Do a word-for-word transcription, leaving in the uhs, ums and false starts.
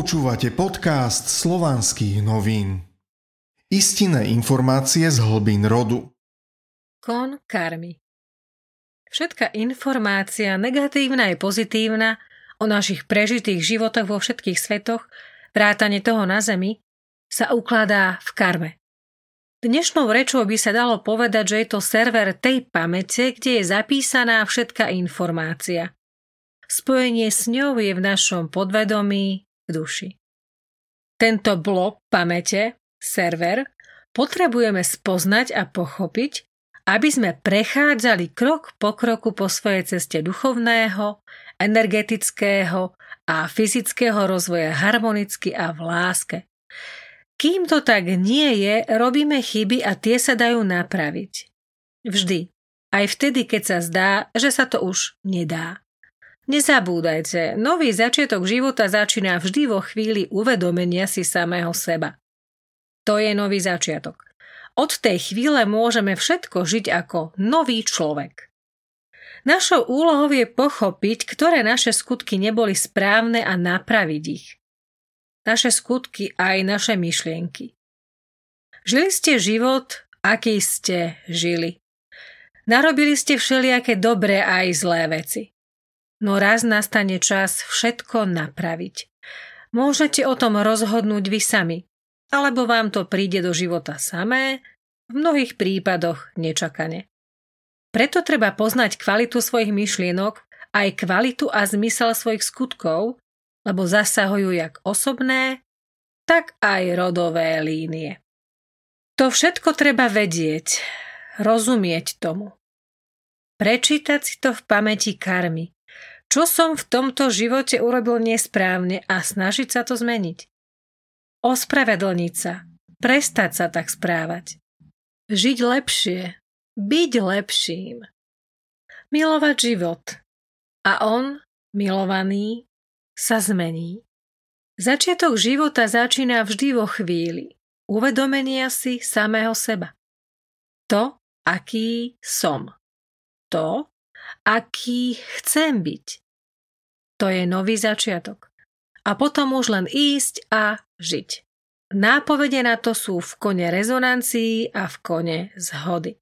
Počúvate podcast Slovanských novín. Istinné informácie z hlbín rodu. Kon karmy. Všetká informácia, negatívna aj pozitívna, o našich prežitých životoch vo všetkých svetoch, vrátane toho na Zemi, sa ukladá v karme. Dnešnou rečou by sa dalo povedať, že je to server tej pamäte, kde je zapísaná všetká informácia. Spojenie s ňou je v našom podvedomí, v duši. Tento blok pamäte, server, potrebujeme spoznať a pochopiť, aby sme prechádzali krok po kroku po svojej ceste duchovného, energetického a fyzického rozvoja harmonicky a v láske. Kým to tak nie je, robíme chyby a tie sa dajú napraviť. Vždy. Aj vtedy, keď sa zdá, že sa to už nedá. Nezabúdajte, nový začiatok života začína vždy vo chvíli uvedomenia si samého seba. To je nový začiatok. Od tej chvíle môžeme všetko žiť ako nový človek. Našou úlohou je pochopiť, ktoré naše skutky neboli správne a napraviť ich. Naše skutky a aj naše myšlienky. Žili ste život, aký ste žili. Narobili ste všelijaké dobré aj zlé veci. No raz nastane čas všetko napraviť. Môžete o tom rozhodnúť vy sami, alebo vám to príde do života samé, v mnohých prípadoch nečakane. Preto treba poznať kvalitu svojich myšlienok, aj kvalitu a zmysel svojich skutkov, lebo zasahujú jak osobné, tak aj rodové línie. To všetko treba vedieť, rozumieť tomu. Prečítať si to v pamäti karmy. Čo som v tomto živote urobil nesprávne a snažiť sa to zmeniť. Ospravedlniť sa, prestať sa tak správať. Žiť lepšie, byť lepším. Milovať život. A on, milovaný, sa zmení. Začiatok života začína vždy vo chvíli uvedomenia si samého seba. To, aký som. To, aký chcem byť. To je nový začiatok. A potom už len ísť a žiť. Nápovede na to sú v kone rezonancii a v kone zhody.